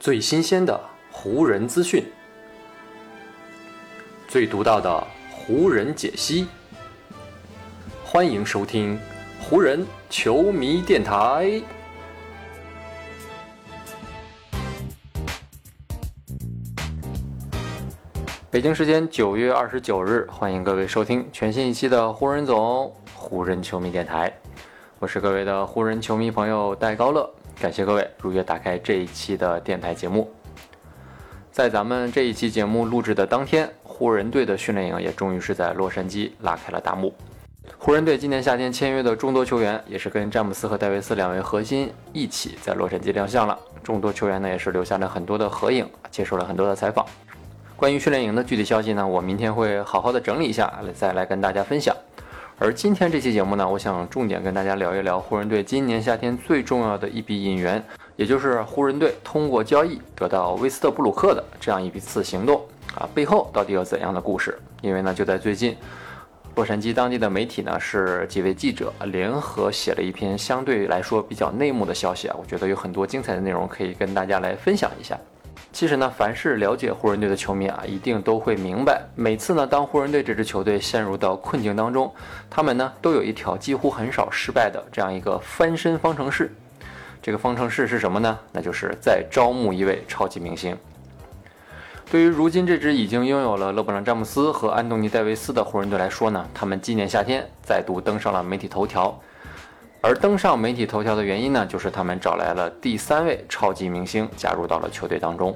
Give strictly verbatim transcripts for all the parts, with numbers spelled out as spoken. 最新鲜的湖人资讯，最独到的湖人解析，欢迎收听湖人球迷电台。北京时间九月二十九日，欢迎各位收听全新一期的湖人总湖人球迷电台，我是各位的湖人球迷朋友戴高乐。感谢各位如约打开这一期的电台节目。在咱们这一期节目录制的当天，湖人队的训练营也终于是在洛杉矶拉开了大幕。湖人队今年夏天签约的众多球员也是跟詹姆斯和戴维斯两位核心一起在洛杉矶亮相了，众多球员呢也是留下了很多的合影，接受了很多的采访。关于训练营的具体消息呢，我明天会好好的整理一下，再来跟大家分享。而今天这期节目呢，我想重点跟大家聊一聊湖人队今年夏天最重要的一笔引援，也就是湖人队通过交易得到威斯特布鲁克的这样一次行动啊，背后到底有怎样的故事？因为呢，就在最近，洛杉矶当地的媒体呢是几位记者联合写了一篇相对来说比较内幕的消息啊，我觉得有很多精彩的内容可以跟大家来分享一下。其实呢，凡是了解湖人队的球迷啊，一定都会明白，每次呢，当湖人队这支球队陷入到困境当中，他们呢都有一条几乎很少失败的这样一个翻身方程式。这个方程式是什么呢？那就是再招募一位超级明星。对于如今这支已经拥有了勒布朗·詹姆斯和安东尼·戴维斯的湖人队来说呢，他们今年夏天再度登上了媒体头条。而登上媒体头条的原因呢，就是他们找来了第三位超级明星加入到了球队当中。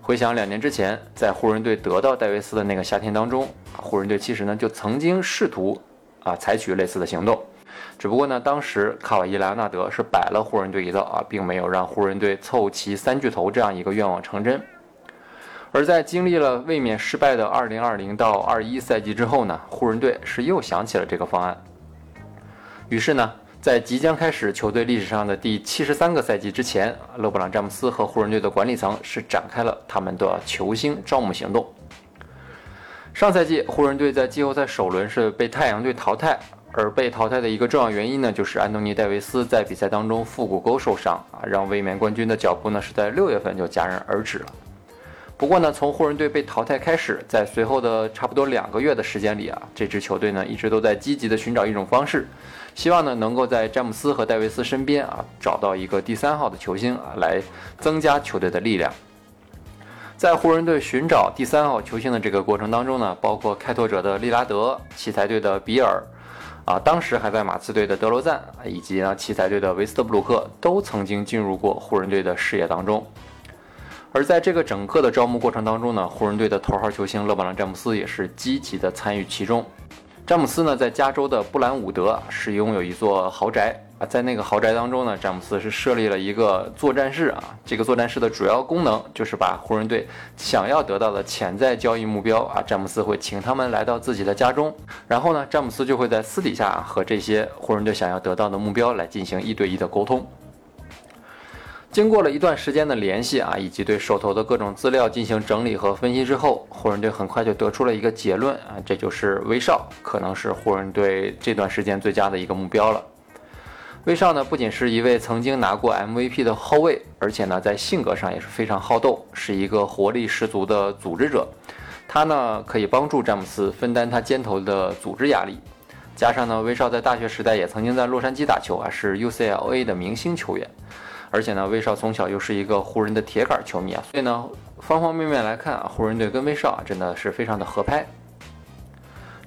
回想两年之前，在湖人队得到戴维斯的那个夏天当中，湖人队其实呢就曾经试图啊采取类似的行动，只不过呢当时卡瓦伊·莱昂纳德是摆了湖人队一道啊，并没有让湖人队凑齐三巨头这样一个愿望成真。而在经历了卫冕失败的二零二零到二十一赛季之后呢，湖人队是又想起了这个方案。于是呢，在即将开始球队历史上的第七十三个赛季之前，勒布朗·詹姆斯和湖人队的管理层是展开了他们的球星招募行动。上赛季湖人队在季后赛首轮是被太阳队淘汰，而被淘汰的一个重要原因呢，就是安东尼·戴维斯在比赛当中腹股沟受伤啊，让卫冕冠军的脚步呢是在六月份就戛然而止了。不过呢，从湖人队被淘汰开始，在随后的差不多两个月的时间里啊，这支球队呢一直都在积极的寻找一种方式，希望呢能够在詹姆斯和戴维斯身边啊找到一个第三号的球星啊，来增加球队的力量。在湖人队寻找第三号球星的这个过程当中呢，包括开拓者的利拉德、奇才队的比尔啊，当时还在马刺队的德罗赞，以及呢奇才队的维斯特布鲁克，都曾经进入过湖人队的视野当中。而在这个整个的招募过程当中呢，湖人队的头号球星勒布朗·詹姆斯也是积极的参与其中。詹姆斯呢，在加州的布兰伍德是拥有一座豪宅啊，在那个豪宅当中呢，詹姆斯是设立了一个作战室啊，这个作战室的主要功能就是把湖人队想要得到的潜在交易目标啊，詹姆斯会请他们来到自己的家中，然后呢，詹姆斯就会在私底下和这些湖人队想要得到的目标来进行一对一的沟通。经过了一段时间的联系啊，以及对手头的各种资料进行整理和分析之后，湖人队很快就得出了一个结论啊，这就是威少可能是湖人队这段时间最佳的一个目标了。威少呢，不仅是一位曾经拿过 M V P 的后卫，而且呢，在性格上也是非常好斗，是一个活力十足的组织者。他呢，可以帮助詹姆斯分担他肩头的组织压力。加上呢，威少在大学时代也曾经在洛杉矶打球啊，是 U C L A 的明星球员。而且呢，威少从小又是一个湖人的铁杆球迷啊，所以呢，方方面面来看啊，湖人队跟威少啊真的是非常的合拍。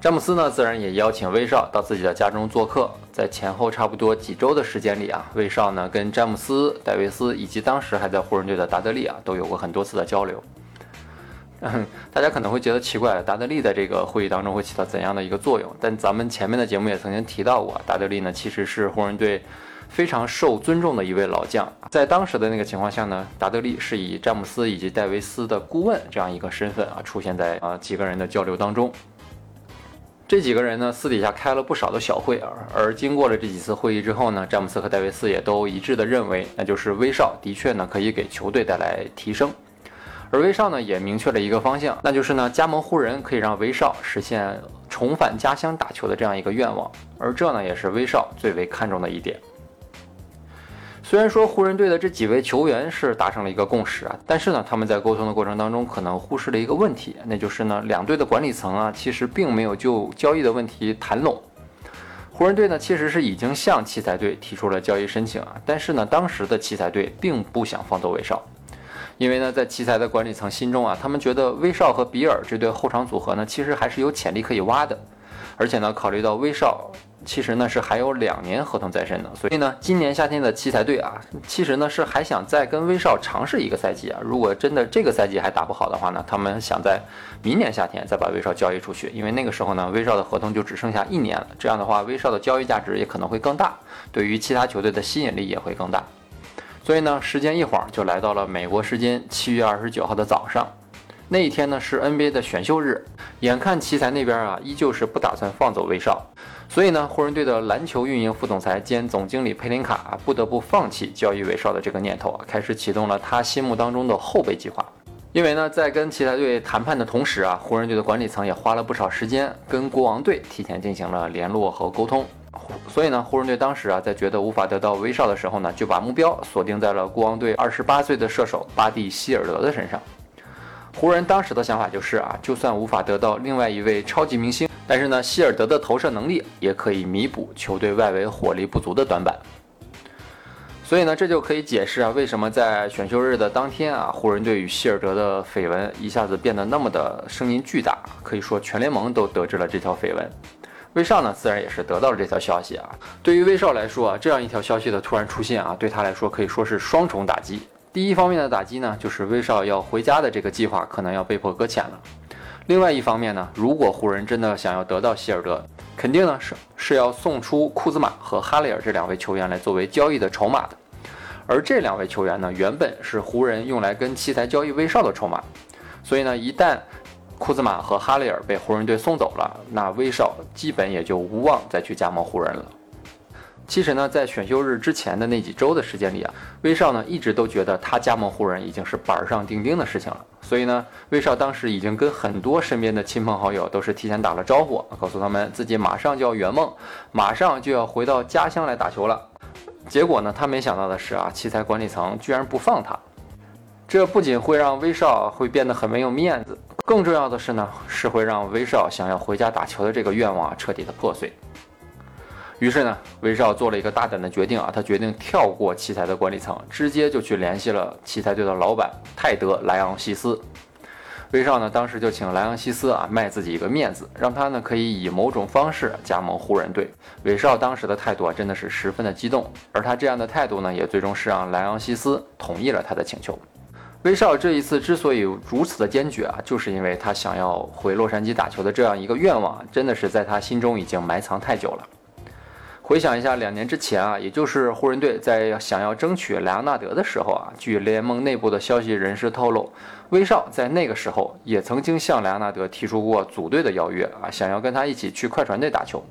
詹姆斯呢，自然也邀请威少到自己的家中做客，在前后差不多几周的时间里啊，威少呢跟詹姆斯、戴维斯以及当时还在湖人队的达德利啊，都有过很多次的交流。嗯、大家可能会觉得奇怪，达德利在这个会议当中会起到怎样的一个作用？但咱们前面的节目也曾经提到过，达德利呢其实是湖人队非常受尊重的一位老将，在当时的那个情况下呢，达德利是以詹姆斯以及戴维斯的顾问这样一个身份啊，出现在啊几个人的交流当中。这几个人呢私底下开了不少的小会，而经过了这几次会议之后呢，詹姆斯和戴维斯也都一致的认为，那就是威少的确呢可以给球队带来提升。而威少呢也明确了一个方向，那就是呢加盟湖人可以让威少实现重返家乡打球的这样一个愿望，而这呢也是威少最为看重的一点。虽然说湖人队的这几位球员是达成了一个共识啊，但是呢，他们在沟通的过程当中可能忽视了一个问题，那就是呢，两队的管理层啊，其实并没有就交易的问题谈拢。湖人队呢，其实是已经向奇才队提出了交易申请啊，但是呢，当时的奇才队并不想放走威少，因为呢，在奇才的管理层心中啊，他们觉得威少和比尔这对后场组合呢，其实还是有潜力可以挖的，而且呢，考虑到威少。其实呢是还有两年合同在身的，所以呢今年夏天的奇才队啊，其实呢是还想再跟威少尝试一个赛季啊。如果真的这个赛季还打不好的话呢，他们想在明年夏天再把威少交易出去，因为那个时候呢威少的合同就只剩下一年了。这样的话，威少的交易价值也可能会更大，对于其他球队的吸引力也会更大。所以呢，时间一晃就来到了美国时间七月二十九号的早上。那一天呢是 N B A 的选秀日，眼看奇才那边啊依旧是不打算放走威少，所以呢湖人队的篮球运营副总裁兼总经理佩林卡、啊、不得不放弃交易威少的这个念头啊，开始启动了他心目当中的后备计划。因为呢在跟奇才队谈判的同时啊，湖人队的管理层也花了不少时间跟国王队提前进行了联络和沟通，所以呢湖人队当时啊在觉得无法得到威少的时候呢，就把目标锁定在了国王队二十八岁的射手巴蒂希尔德的身上。湖人当时的想法就是啊，就算无法得到另外一位超级明星，但是呢，希尔德的投射能力也可以弥补球队外围火力不足的短板。所以呢，这就可以解释啊，为什么在选秀日的当天啊，湖人队与希尔德的绯闻一下子变得那么的声音巨大，可以说全联盟都得知了这条绯闻。威少呢，自然也是得到了这条消息啊。对于威少来说啊，这样一条消息的突然出现啊，对他来说可以说是双重打击。第一方面的打击呢，就是威少要回家的这个计划可能要被迫搁浅了。另外一方面呢，如果湖人真的想要得到希尔德，肯定呢是是要送出库兹马和哈雷尔这两位球员来作为交易的筹码的。而这两位球员呢，原本是湖人用来跟奇才交易威少的筹码，所以呢，一旦库兹马和哈雷尔被湖人队送走了，那威少基本也就无望再去加盟湖人了。其实呢，在选秀日之前的那几周的时间里啊，威少呢一直都觉得他加盟湖人已经是板上钉钉的事情了。所以呢，威少当时已经跟很多身边的亲朋好友都是提前打了招呼，告诉他们自己马上就要圆梦，马上就要回到家乡来打球了。结果呢，他没想到的是啊，奇才管理层居然不放他。这不仅会让威少会变得很没有面子，更重要的是呢，是会让威少想要回家打球的这个愿望啊彻底的破碎。于是呢，威少做了一个大胆的决定啊，他决定跳过奇才的管理层，直接就去联系了奇才队的老板泰德·莱昂西斯。威少呢，当时就请莱昂西斯啊卖自己一个面子，让他呢可以以某种方式加盟湖人队。威少当时的态度啊，真的是十分的激动，而他这样的态度呢，也最终是让莱昂西斯同意了他的请求。威少这一次之所以如此的坚决啊，就是因为他想要回洛杉矶打球的这样一个愿望，真的是在他心中已经埋藏太久了。回想一下两年之前啊，也就是湖人队在想要争取莱昂纳德的时候啊，据联盟内部的消息人士透露，威少在那个时候也曾经向莱昂纳德提出过组队的邀约啊，想要跟他一起去快船队打球。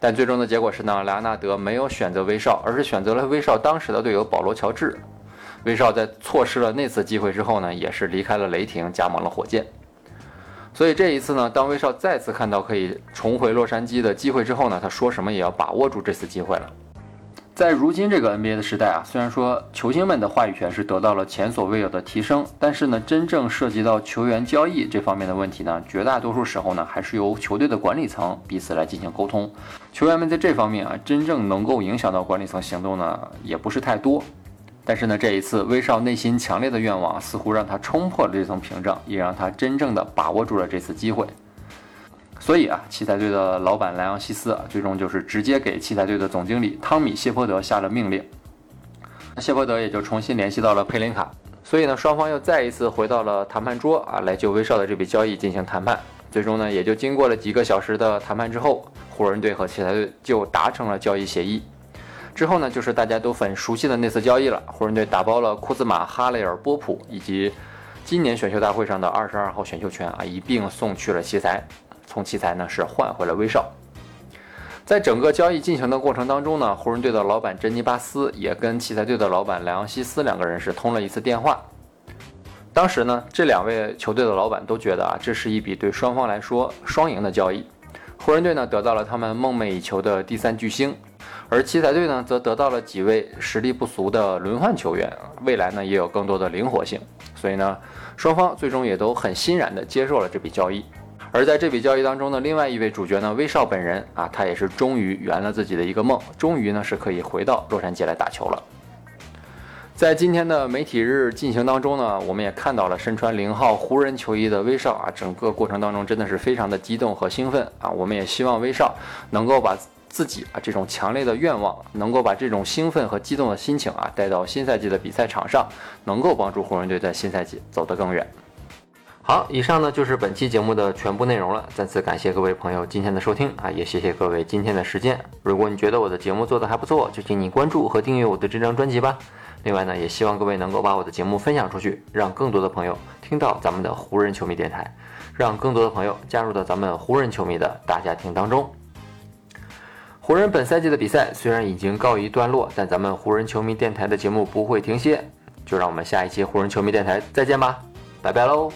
但最终的结果是呢，莱昂纳德没有选择威少，而是选择了威少当时的队友保罗·乔治。威少在错失了那次机会之后呢，也是离开了雷霆，加盟了火箭。所以这一次呢，当威少再次看到可以重回洛杉矶的机会之后呢，他说什么也要把握住这次机会了。在如今这个 N B A 的时代啊，虽然说球星们的话语权是得到了前所未有的提升，但是呢，真正涉及到球员交易这方面的问题呢，绝大多数时候呢，还是由球队的管理层彼此来进行沟通。球员们在这方面啊，真正能够影响到管理层行动呢，也不是太多。但是呢，这一次威少内心强烈的愿望似乎让他冲破了这层屏障，也让他真正的把握住了这次机会。所以啊，奇才队的老板莱昂西斯啊，最终就是直接给奇才队的总经理汤米·谢泼德下了命令。谢泼德也就重新联系到了佩林卡，所以呢，双方又再一次回到了谈判桌啊，来就威少的这笔交易进行谈判。最终呢，也就经过了几个小时的谈判之后，湖人队和奇才队就达成了交易协议。之后呢，就是大家都很熟悉的那次交易了。湖人队打包了库兹马、哈雷尔、波普以及今年选秀大会上的二十二号选秀权啊，一并送去了奇才。从奇才呢是换回了威少。在整个交易进行的过程当中呢，湖人队的老板珍妮巴斯也跟奇才队的老板莱昂西斯两个人是通了一次电话。当时呢，这两位球队的老板都觉得啊，这是一笔对双方来说双赢的交易。湖人队呢得到了他们梦寐以求的第三巨星。而奇才队呢则得到了几位实力不俗的轮换球员，未来呢也有更多的灵活性，所以呢双方最终也都很欣然地接受了这笔交易。而在这笔交易当中呢，另外一位主角呢威少本人啊，他也是终于圆了自己的一个梦，终于呢是可以回到洛杉矶来打球了。在今天的媒体日进行当中呢，我们也看到了身穿零号湖人球衣的威少啊，整个过程当中真的是非常的激动和兴奋啊。我们也希望威少能够把自己啊这种强烈的愿望，能够把这种兴奋和激动的心情啊带到新赛季的比赛场上，能够帮助湖人队在新赛季走得更远。好，以上呢就是本期节目的全部内容了，再次感谢各位朋友今天的收听啊，也谢谢各位今天的时间。如果你觉得我的节目做得还不错，就请你关注和订阅我的这张专辑吧。另外呢，也希望各位能够把我的节目分享出去，让更多的朋友听到咱们的湖人球迷电台，让更多的朋友加入到咱们湖人球迷的大家庭当中。湖人本赛季的比赛虽然已经告一段落，但咱们湖人球迷电台的节目不会停歇，就让我们下一期湖人球迷电台再见吧，拜拜喽。